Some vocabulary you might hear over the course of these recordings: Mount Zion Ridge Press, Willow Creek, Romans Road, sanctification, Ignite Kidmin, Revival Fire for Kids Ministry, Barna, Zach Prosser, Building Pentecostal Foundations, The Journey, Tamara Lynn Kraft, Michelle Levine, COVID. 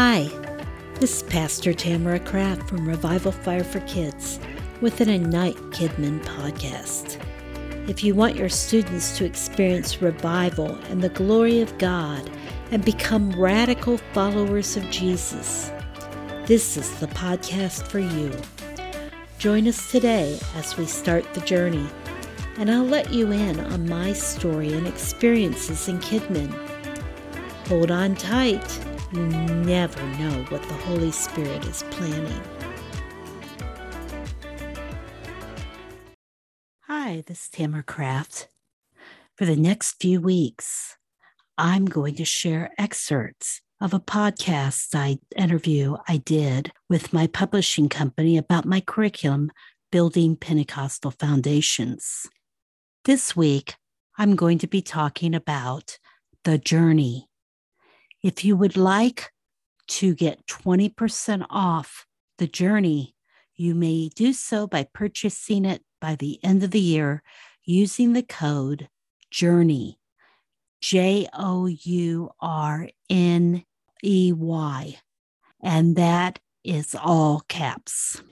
Hi, this is Pastor Tamara Kraft from Revival Fire for Kids with an Ignite Kidmin podcast. If you want your students to experience revival and the glory of God and become radical followers of Jesus, this is the podcast for you. Join us today as we start the journey, and I'll let you in on my story and experiences in Kidmin. Hold on tight. You never know what the Holy Spirit is planning. Hi, this is Tamara Kraft. For the next few weeks, I'm going to share excerpts of a podcast I did with my publishing company about my curriculum, Building Pentecostal Foundations. This week, I'm going to be talking about The Journey. If you would like to get 20% off The Journey, you may do so by purchasing it by the end of the year using the code JOURNEY, JOURNEY, and that is all caps.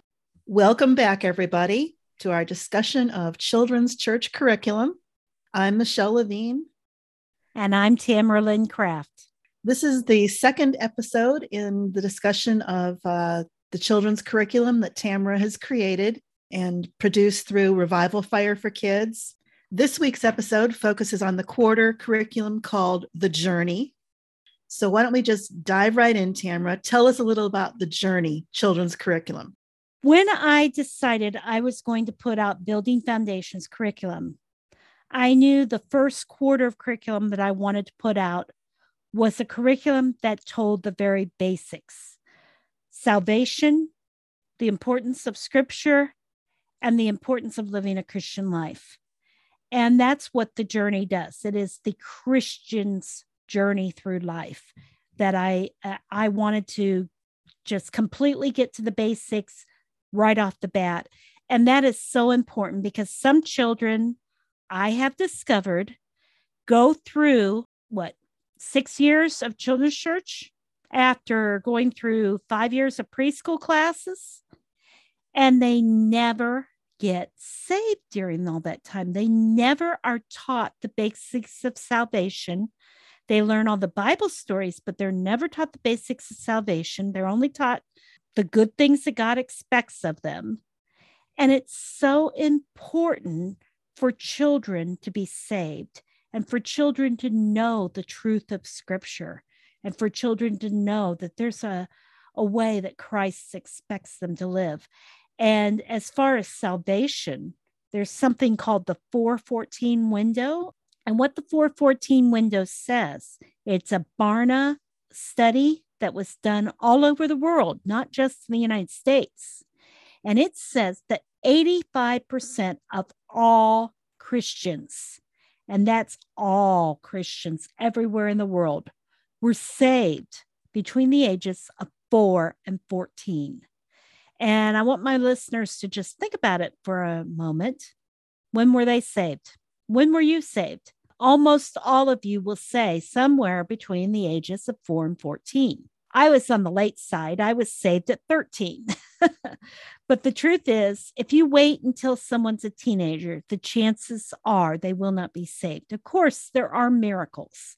Welcome back, everybody, to our discussion of children's church curriculum. I'm Michelle Levine. And I'm Tamara Lynn Kraft. This is the second episode in the discussion of the children's curriculum that Tamara has created and produced through Revival Fire for Kids. This week's episode focuses on the quarter curriculum called The Journey. So why don't we just dive right in, Tamara? Tell us a little about The Journey children's curriculum. When I decided I was going to put out Building Foundations curriculum, I knew the first quarter of curriculum that I wanted to put out was a curriculum that told the very basics: salvation, the importance of scripture, and the importance of living a Christian life. And that's what The Journey does. It is the Christian's journey through life that I wanted to just completely get to the basics right off the bat. And that is so important because some children, I have discovered, go through 6 years of children's church after going through 5 years of preschool classes, and they never get saved during all that time. They never are taught the basics of salvation. They learn all the Bible stories, but they're never taught the basics of salvation. They're only taught the good things that God expects of them. And it's so important for children to be saved, and for children to know the truth of Scripture, and for children to know that there's a way that Christ expects them to live. And as far as salvation, there's something called the 414 window. And what the 414 window says, it's a Barna study that was done all over the world, not just in the United States. And it says that 85% of all Christians, and that's all Christians everywhere in the world, were saved between the ages of 4 and 14. And I want my listeners to just think about it for a moment. When were they saved? When were you saved? Almost all of you will say somewhere between the ages of 4 and 14. I was on the late side. I was saved at 13. But the truth is, if you wait until someone's a teenager, the chances are they will not be saved. Of course, there are miracles,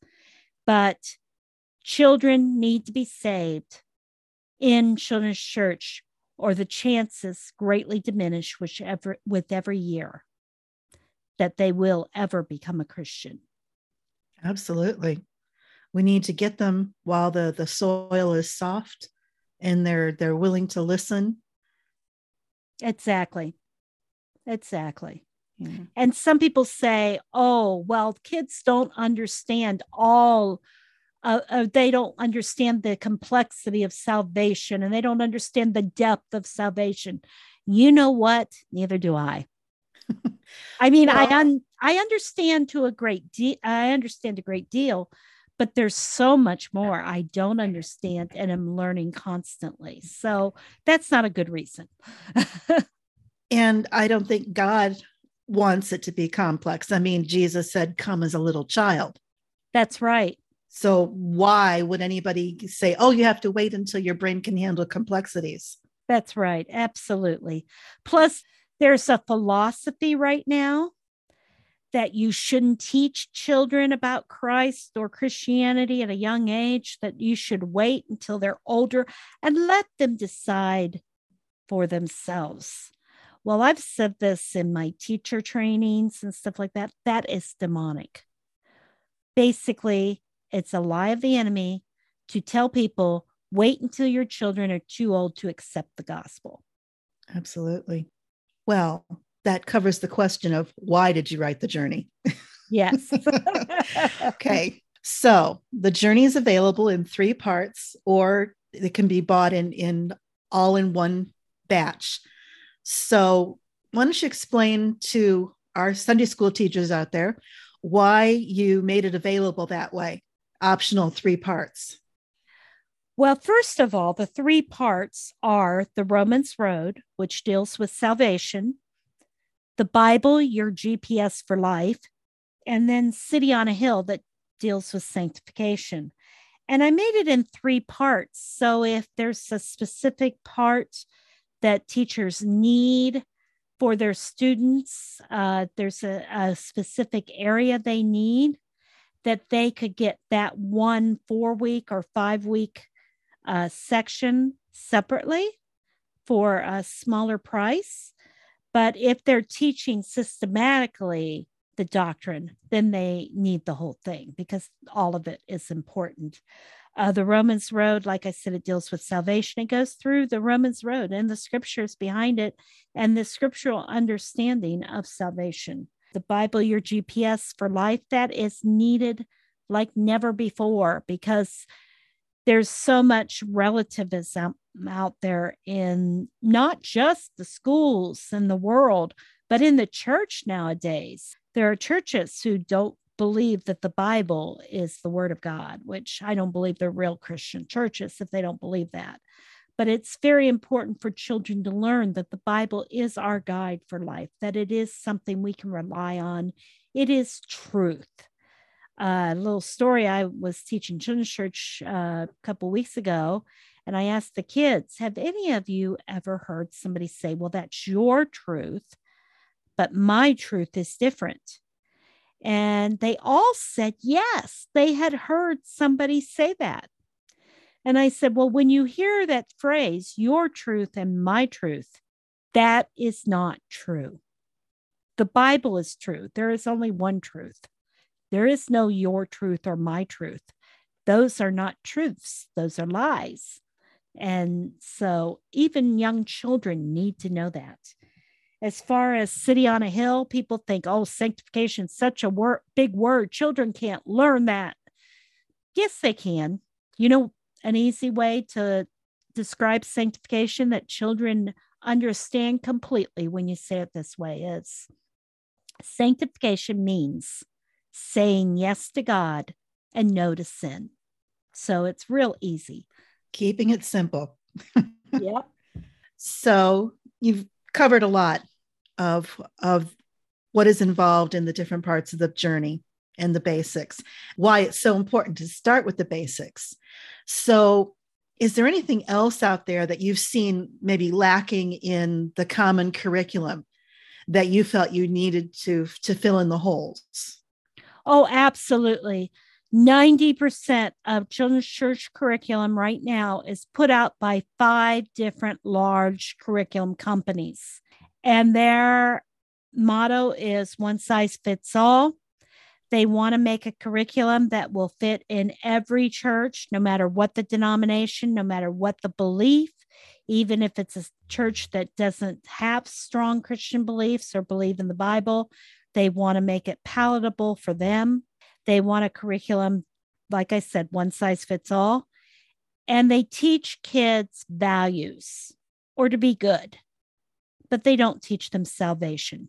but children need to be saved in children's church, or the chances greatly diminish with every year that they will ever become a Christian. Absolutely. We need to get them while the soil is soft and they're willing to listen. Exactly. Yeah. And some people say, oh, well, kids don't understand they don't understand the complexity of salvation, and they don't understand the depth of salvation. You know what? Neither do I. I mean, well, I understand a great deal, but there's so much more I don't understand, and I'm learning constantly. So that's not a good reason. And I don't think God wants it to be complex. I mean, Jesus said, come as a little child. That's right. So why would anybody say, oh, you have to wait until your brain can handle complexities? That's right. Absolutely. Plus, there's a philosophy right now that you shouldn't teach children about Christ or Christianity at a young age, that you should wait until they're older and let them decide for themselves. Well, I've said this in my teacher trainings and stuff like that. That is demonic. Basically, it's a lie of the enemy to tell people, wait until your children are too old to accept the gospel. Absolutely. Well, that covers the question of why did you write The Journey? Yes. Okay. So The Journey is available in 3 parts, or it can be bought in all in one batch. So why don't you explain to our Sunday school teachers out there why you made it available that way, optional 3 parts? Well, first of all, the 3 parts are the Romans Road, which deals with salvation, the Bible, your GPS for life, and then City on a Hill, that deals with sanctification. And I made it in 3 parts. So if there's a specific part that teachers need for their students, there's a specific area they need, that they could get that one 4-week or 5-week section separately for a smaller price. But if they're teaching systematically the doctrine, then they need the whole thing, because all of it is important. The Romans Road, like I said, it deals with salvation. It goes through the Romans Road and the scriptures behind it and the scriptural understanding of salvation. The Bible, your GPS for life, that is needed like never before, because there's so much relativism out there in not just the schools and the world, but in the church nowadays. There are churches who don't believe that the Bible is the Word of God, which I don't believe they're real Christian churches if they don't believe that. But it's very important for children to learn that the Bible is our guide for life, that it is something we can rely on. It is truth. A little story, I was teaching children's church a couple weeks ago, and I asked the kids, have any of you ever heard somebody say, well, that's your truth, but my truth is different? And they all said, yes, they had heard somebody say that. And I said, well, when you hear that phrase, your truth and my truth, that is not true. The Bible is true. There is only one truth. There is no your truth or my truth. Those are not truths. Those are lies. And so even young children need to know that. As far as City on a Hill, people think, oh, sanctification is such a big word. Children can't learn that. Yes, they can. You know, an easy way to describe sanctification that children understand completely when you say it this way is sanctification means saying yes to God and no to sin. So it's real easy. Keeping it simple. Yep. So you've covered a lot of what is involved in the different parts of the journey and the basics, why it's so important to start with the basics. So is there anything else out there that you've seen maybe lacking in the common curriculum that you felt you needed to fill in the holes? Oh, absolutely. 90% of children's church curriculum right now is put out by 5 different large curriculum companies. And their motto is one size fits all. They want to make a curriculum that will fit in every church, no matter what the denomination, no matter what the belief, even if it's a church that doesn't have strong Christian beliefs or believe in the Bible. They want to make it palatable for them. They want a curriculum, like I said, one size fits all. And they teach kids values or to be good, but they don't teach them salvation.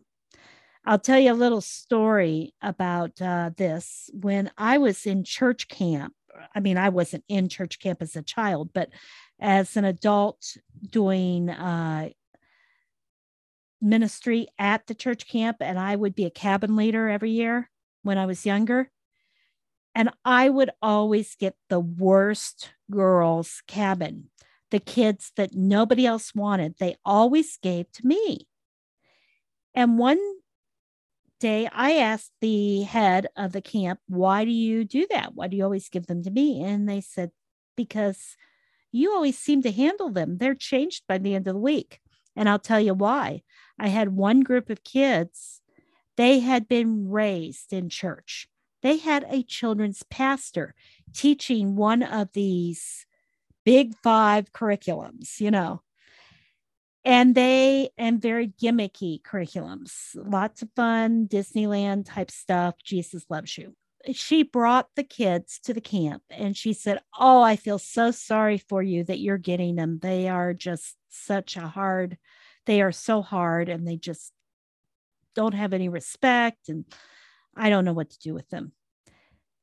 I'll tell you a little story about this. When I was in church camp, I mean, I wasn't in church camp as a child, but as an adult doing ministry at the church camp, and I would be a cabin leader every year when I was younger. And I would always get the worst girls' cabin, the kids that nobody else wanted. They always gave to me. And one day I asked the head of the camp, why do you do that? Why do you always give them to me? And they said, because you always seem to handle them. They're changed by the end of the week. And I'll tell you why. I had one group of kids. They had been raised in church. They had a children's pastor teaching one of these big five curriculums, you know, and very gimmicky curriculums, lots of fun, Disneyland type stuff. Jesus loves you. She brought the kids to the camp and she said, oh, I feel so sorry for you that you're getting them. They are just they are so hard and they just don't have any respect. And I don't know what to do with them.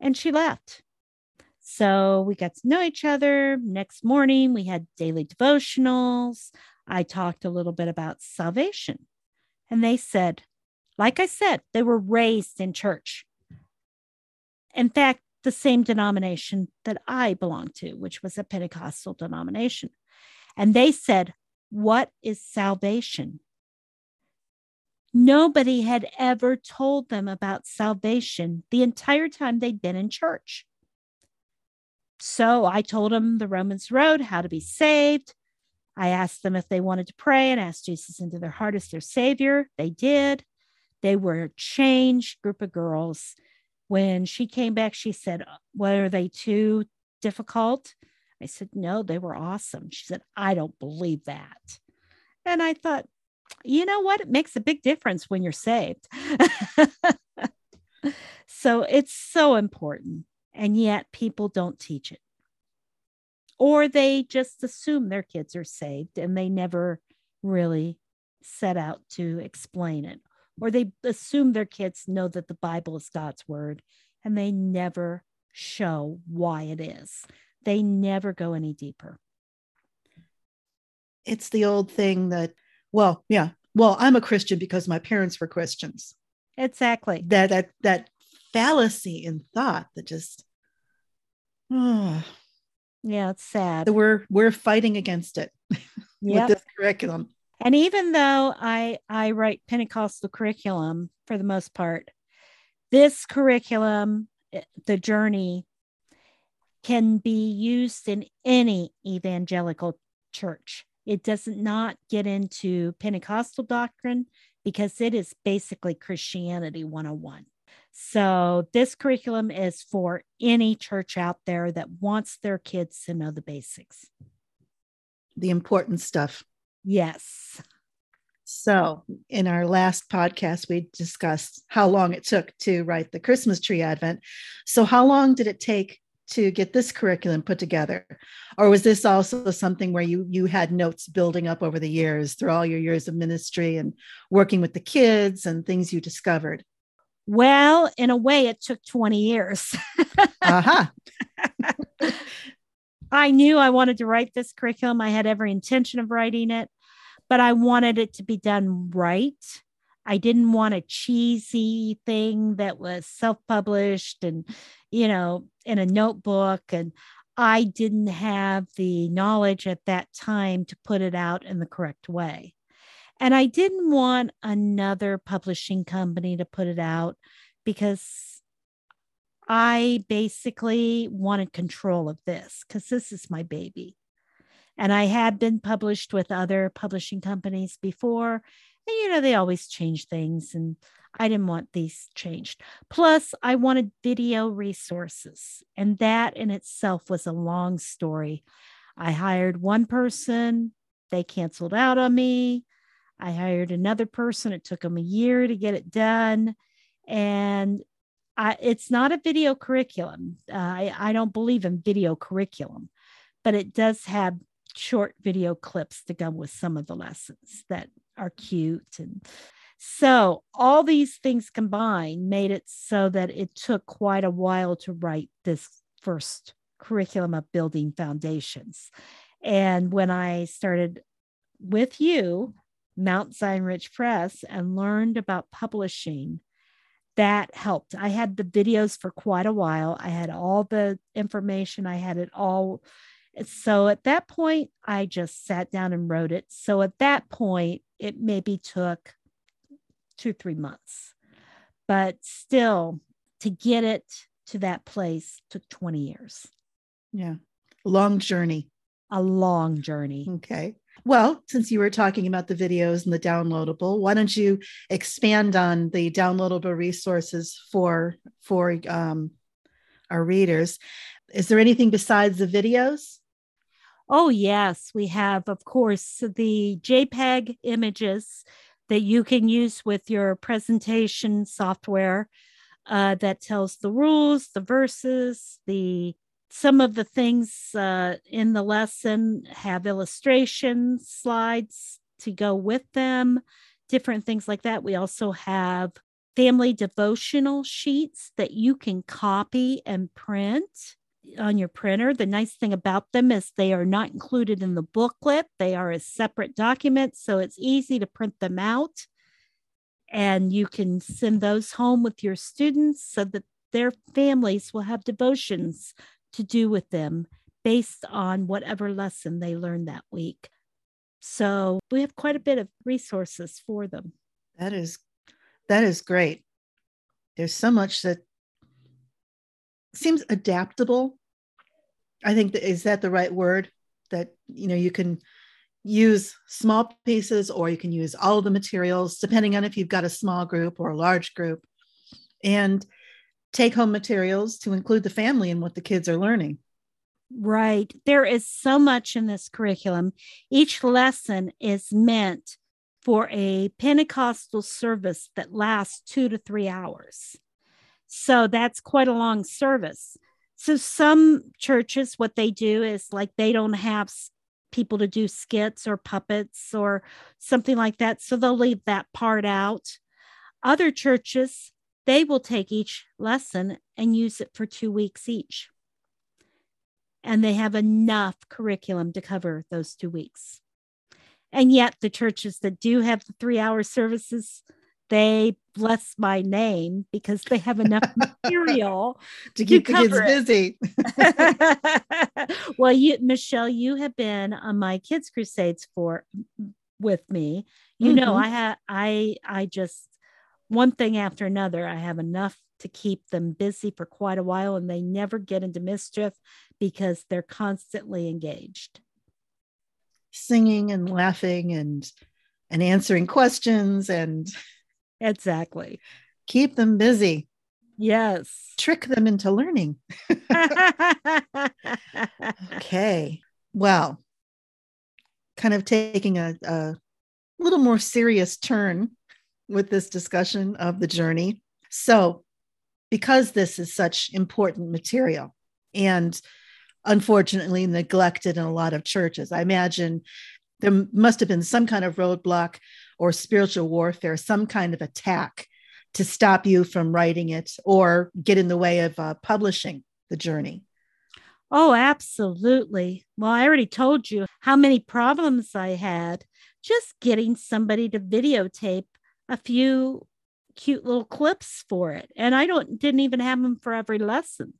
And she left. So we got to know each other. Next morning, we had daily devotionals. I talked a little bit about salvation. And they said, like I said, they were raised in church. In fact, the same denomination that I belonged to, which was a Pentecostal denomination. And they said, what is salvation? Nobody had ever told them about salvation the entire time they'd been in church. So I told them the Romans Road, how to be saved. I asked them if they wanted to pray and ask Jesus into their heart as their Savior. They did. They were a changed group of girls. When she came back, she said, were they too difficult? I said, no, they were awesome. She said, I don't believe that. And I thought, you know what? It makes a big difference when you're saved. So it's so important. And yet people don't teach it. Or they just assume their kids are saved and they never really set out to explain it. Or they assume their kids know that the Bible is God's word and they never show why it is. They never go any deeper. It's the old thing that, I'm a Christian because my parents were Christians. Exactly. That fallacy in thought that just, yeah, it's sad. We're fighting against it with this curriculum. And even though I write Pentecostal curriculum for the most part, this curriculum, The Journey, can be used in any evangelical church. It does not get into Pentecostal doctrine because it is basically Christianity 101. So this curriculum is for any church out there that wants their kids to know the basics. The important stuff. Yes. So in our last podcast, we discussed how long it took to write the Christmas tree Advent. So how long did it take to get this curriculum put together? Or was this also something where you had notes building up over the years through all your years of ministry and working with the kids and things you discovered? Well, in a way, it took 20 years. Aha. Uh-huh. I knew I wanted to write this curriculum. I had every intention of writing it, but I wanted it to be done right. I didn't want a cheesy thing that was self-published and, you know, in a notebook. And I didn't have the knowledge at that time to put it out in the correct way. And I didn't want another publishing company to put it out because I basically wanted control of this because this is my baby. And I had been published with other publishing companies before. And, you know, they always change things and I didn't want these changed. Plus, I wanted video resources. And that in itself was a long story. I hired one person. They canceled out on me. I hired another person. It took them a year to get it done. And it's not a video curriculum. I don't believe in video curriculum, but it does have short video clips to go with some of the lessons that are cute. And so all these things combined made it so that it took quite a while to write this first curriculum of Building Foundations. And when I started with you, Mount Zion Ridge Press, and learned about publishing, that helped. I had the videos for quite a while. I had all the information. I had it all. So at that point, I just sat down and wrote it. So at that point, it maybe took 2-3 months, but still to get it to that place took 20 years. Yeah. Long journey. A long journey. Okay. Well, since you were talking about the videos and the downloadable, why don't you expand on the downloadable resources for our readers? Is there anything besides the videos? Oh, yes. We have, of course, the JPEG images that you can use with your presentation software that tells the rules, the verses, some of the things in the lesson have illustration slides to go with them, different things like that. We also have family devotional sheets that you can copy and print on your printer. The nice thing about them is they are not included in the booklet. They are a separate document, so it's easy to print them out. And you can send those home with your students so that their families will have devotions to do with them based on whatever lesson they learned that week. So we have quite a bit of resources for them. That is great. There's so much that seems adaptable. I think is that the right word? That, you know, you can use small pieces or you can use all of the materials, depending on if you've got a small group or a large group, and take home materials to include the family in what the kids are learning. Right. There is so much in this curriculum. Each lesson is meant for a Pentecostal service that lasts 2 to 3 hours. So that's quite a long service. So some churches, what they do is, like, they don't have people to do skits or puppets or something like that. So they'll leave that part out. Other churches, they will take each lesson and use it for 2 weeks each. And they have enough curriculum to cover those 2 weeks. And yet the churches that do have the 3-hour services, they bless my name because they have enough material to keep the kids busy. Well, Michelle, you have been on my kids' crusades with me. You know, I just, one thing after another, I have enough to keep them busy for quite a while, and they never get into mischief because they're constantly engaged. Singing and laughing and answering questions and... Exactly. Keep them busy. Yes. Trick them into learning. Okay. Well, kind of taking a little more serious turn with this discussion of the journey. So, because this is such important material and unfortunately neglected in a lot of churches, I imagine there must have been some kind of roadblock or spiritual warfare, some kind of attack to stop you from writing it or get in the way of publishing the journey. Oh, absolutely. Well, I already told you how many problems I had just getting somebody to videotape a few cute little clips for it. And I didn't even have them for every lesson.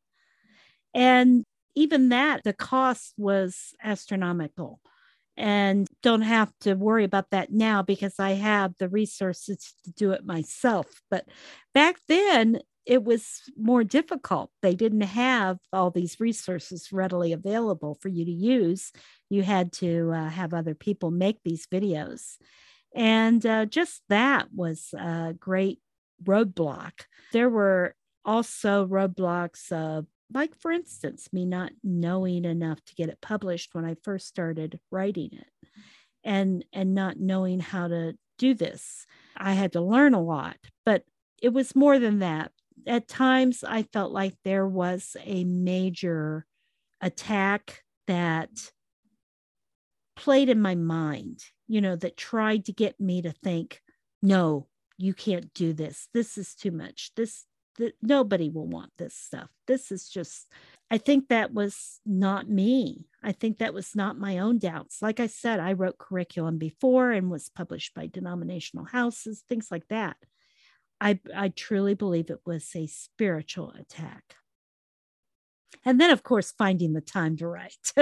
And even that, the cost was astronomical. And don't have to worry about that now because I have the resources to do it myself. But back then it was more difficult. They didn't have all these resources readily available for you to use. You had to have other people make these videos. And just that was a great roadblock. There were also roadblocks of, like, for instance, me not knowing enough to get it published when I first started writing it and not knowing how to do this. I had to learn a lot, but it was more than that. At times, I felt like there was a major attack that played in my mind, you know, that tried to get me to think, no, you can't do this. This is too much. Nobody will want this stuff. This is just, I think that was not me. I think that was not my own doubts. Like I said, I wrote curriculum before and was published by denominational houses, things like that. I truly believe it was a spiritual attack. And then, of course, finding the time to write.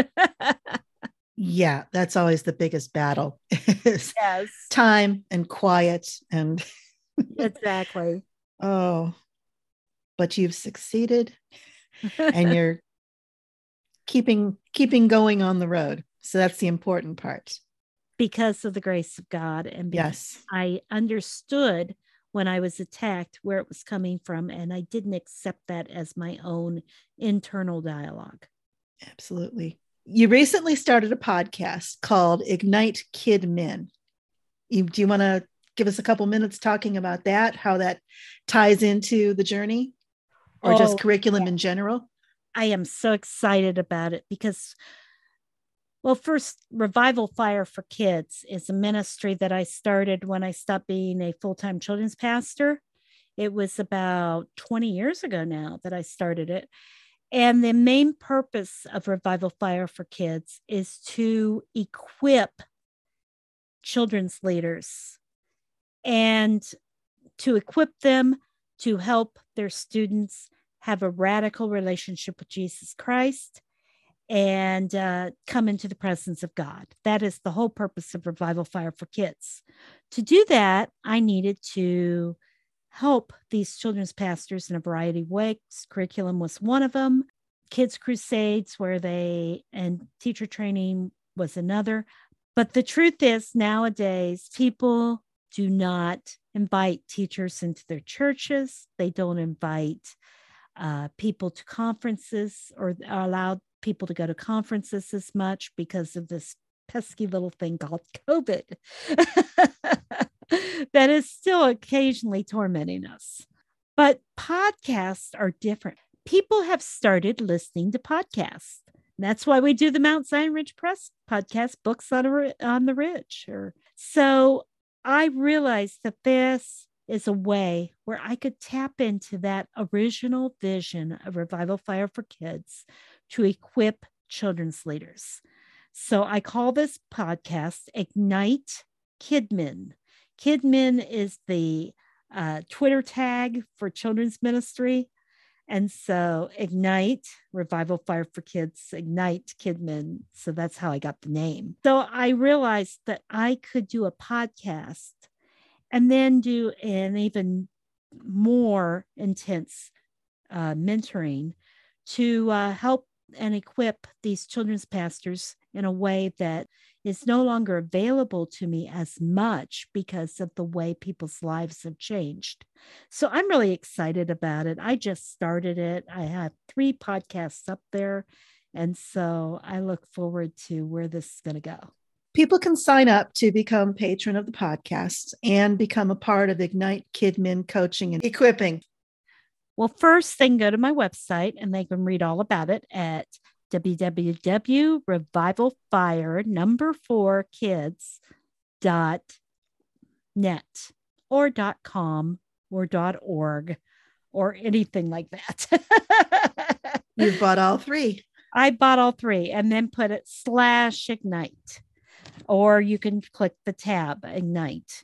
Yeah, that's always the biggest battle. Yes. Time and quiet and exactly. Oh, but you've succeeded and you're keeping going on the road. So that's the important part. Because of the grace of God. And yes, I understood when I was attacked where it was coming from, and I didn't accept that as my own internal dialogue. Absolutely. You recently started a podcast called Ignite Kidmin. Do you want to give us a couple minutes talking about that, how that ties into the journey or just curriculum in general? I am so excited about it because, well, first, Revival Fire for Kids is a ministry that I started when I stopped being a full-time children's pastor. It was about 20 years ago now that I started it. And the main purpose of Revival Fire for Kids is to equip children's leaders and to equip them to help their students have a radical relationship with Jesus Christ and come into the presence of God. That is the whole purpose of Revival Fire for Kids. To do that, I needed to help these children's pastors in a variety of ways. Curriculum was one of them. Kids Crusades and teacher training was another. But the truth is, nowadays, people do not invite teachers into their churches. They don't invite people to conferences or allow people to go to conferences as much because of this pesky little thing called COVID that is still occasionally tormenting us. But podcasts are different. People have started listening to podcasts. That's why we do the Mount Zion Ridge Press podcast, Books on the Ridge. So I realized that this is a way where I could tap into that original vision of Revival Fire for Kids to equip children's leaders. So I call this podcast Ignite Kidmin. Kidmin is the Twitter tag for children's ministry. And so Ignite, Revival Fire for Kids, Ignite Kidmin. So that's how I got the name. So I realized that I could do a podcast and then do an even more intense mentoring to help and equip these children's pastors in a way that is no longer available to me as much because of the way people's lives have changed. So I'm really excited about it. I just started it. I have 3 podcasts up there. And so I look forward to where this is going to go. People can sign up to become patron of the podcast and become a part of Ignite Kidmin coaching and equipping. Well, first, they can go to my website and they can read all about it at www.revivalfire4kids.net or .com or .org or anything like that. You bought all 3. I bought all 3 and then put it /Ignite, or you can click the tab Ignite.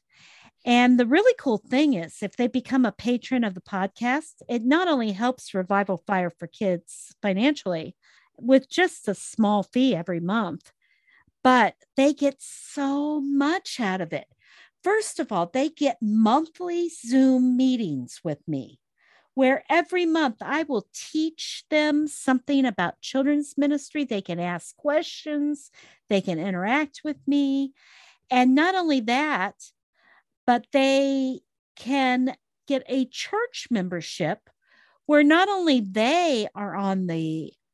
And the really cool thing is, if they become a patron of the podcast, it not only helps Revival Fire for Kids financially with just a small fee every month, but they get so much out of it. First of all, they get monthly Zoom meetings with me, where every month I will teach them something about children's ministry. They can ask questions, they can interact with me. And not only that, but they can get a church membership where not only they are on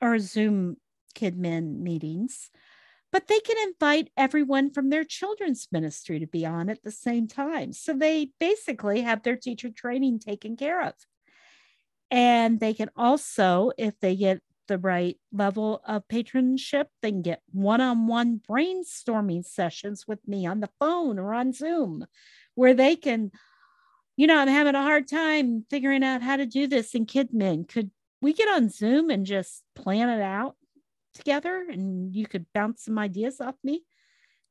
our Zoom Kidmin meetings, but they can invite everyone from their children's ministry to be on at the same time. So they basically have their teacher training taken care of. And they can also, if they get the right level of patronship, they can get one-on-one brainstorming sessions with me on the phone or on Zoom, where they can, I'm having a hard time figuring out how to do this in Kidmin. Could we get on Zoom and just plan it out together, and you could bounce some ideas off me?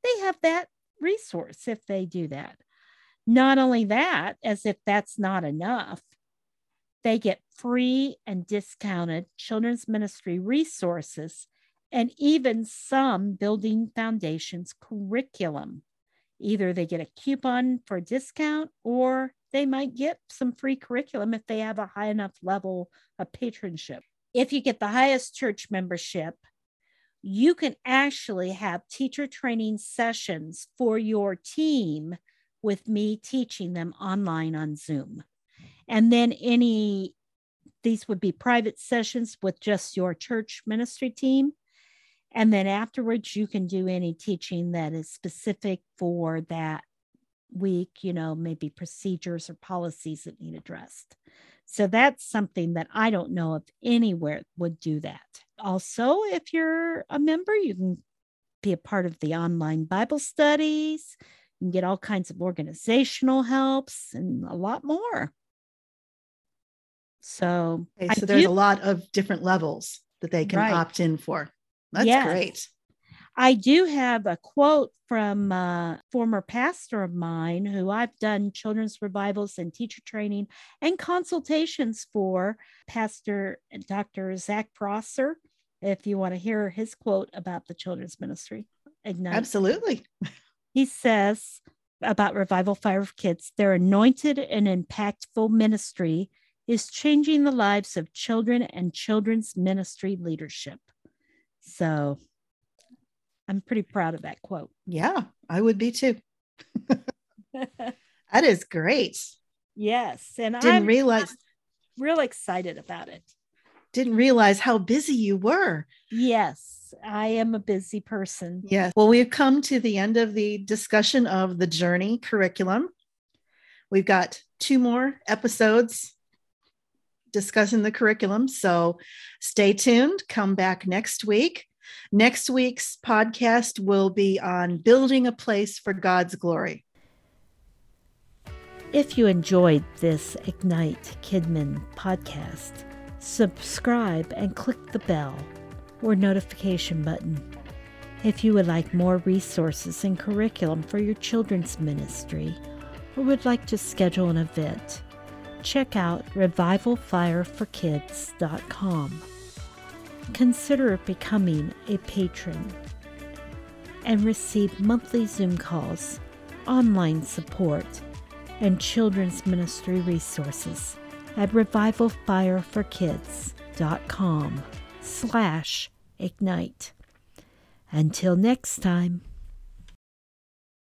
They have that resource if they do that. Not only that, as if that's not enough, they get free and discounted children's ministry resources and even some Building Foundations curriculum. Either they get a coupon for a discount, or they might get some free curriculum if they have a high enough level of patronship. If you get the highest church membership, you can actually have teacher training sessions for your team with me teaching them online on Zoom. And then these would be private sessions with just your church ministry team. And then afterwards, you can do any teaching that is specific for that week, maybe procedures or policies that need addressed. So that's something that I don't know of anywhere would do that. Also, if you're a member, you can be a part of the online Bible studies. You can get all kinds of organizational helps and a lot more. So, okay, so there's a lot of different levels that they can opt in for. That's great. I do have a quote from a former pastor of mine who I've done children's revivals and teacher training and consultations for, Pastor Dr. Zach Prosser, if you want to hear his quote about the children's ministry. Ignite. Absolutely. He says about Revival Fire for Kids, their anointed and impactful ministry is changing the lives of children and children's ministry leadership. So I'm pretty proud of that quote. Yeah, I would be too. That is great. Yes. And I'm real excited about it. Didn't realize how busy you were. Yes, I am a busy person. Yes. Well, we've come to the end of the discussion of the Journey curriculum. We've got 2 more episodes discussing the curriculum. So stay tuned. Come back next week. Next week's podcast will be on building a place for God's glory. If you enjoyed this Ignite Kidmin podcast, subscribe and click the bell or notification button. If you would like more resources and curriculum for your children's ministry or would like to schedule an event, check out revivalfireforkids.com. Consider becoming a patron and receive monthly Zoom calls, online support, and children's ministry resources at revivalfireforkids.com/ignite. Until next time.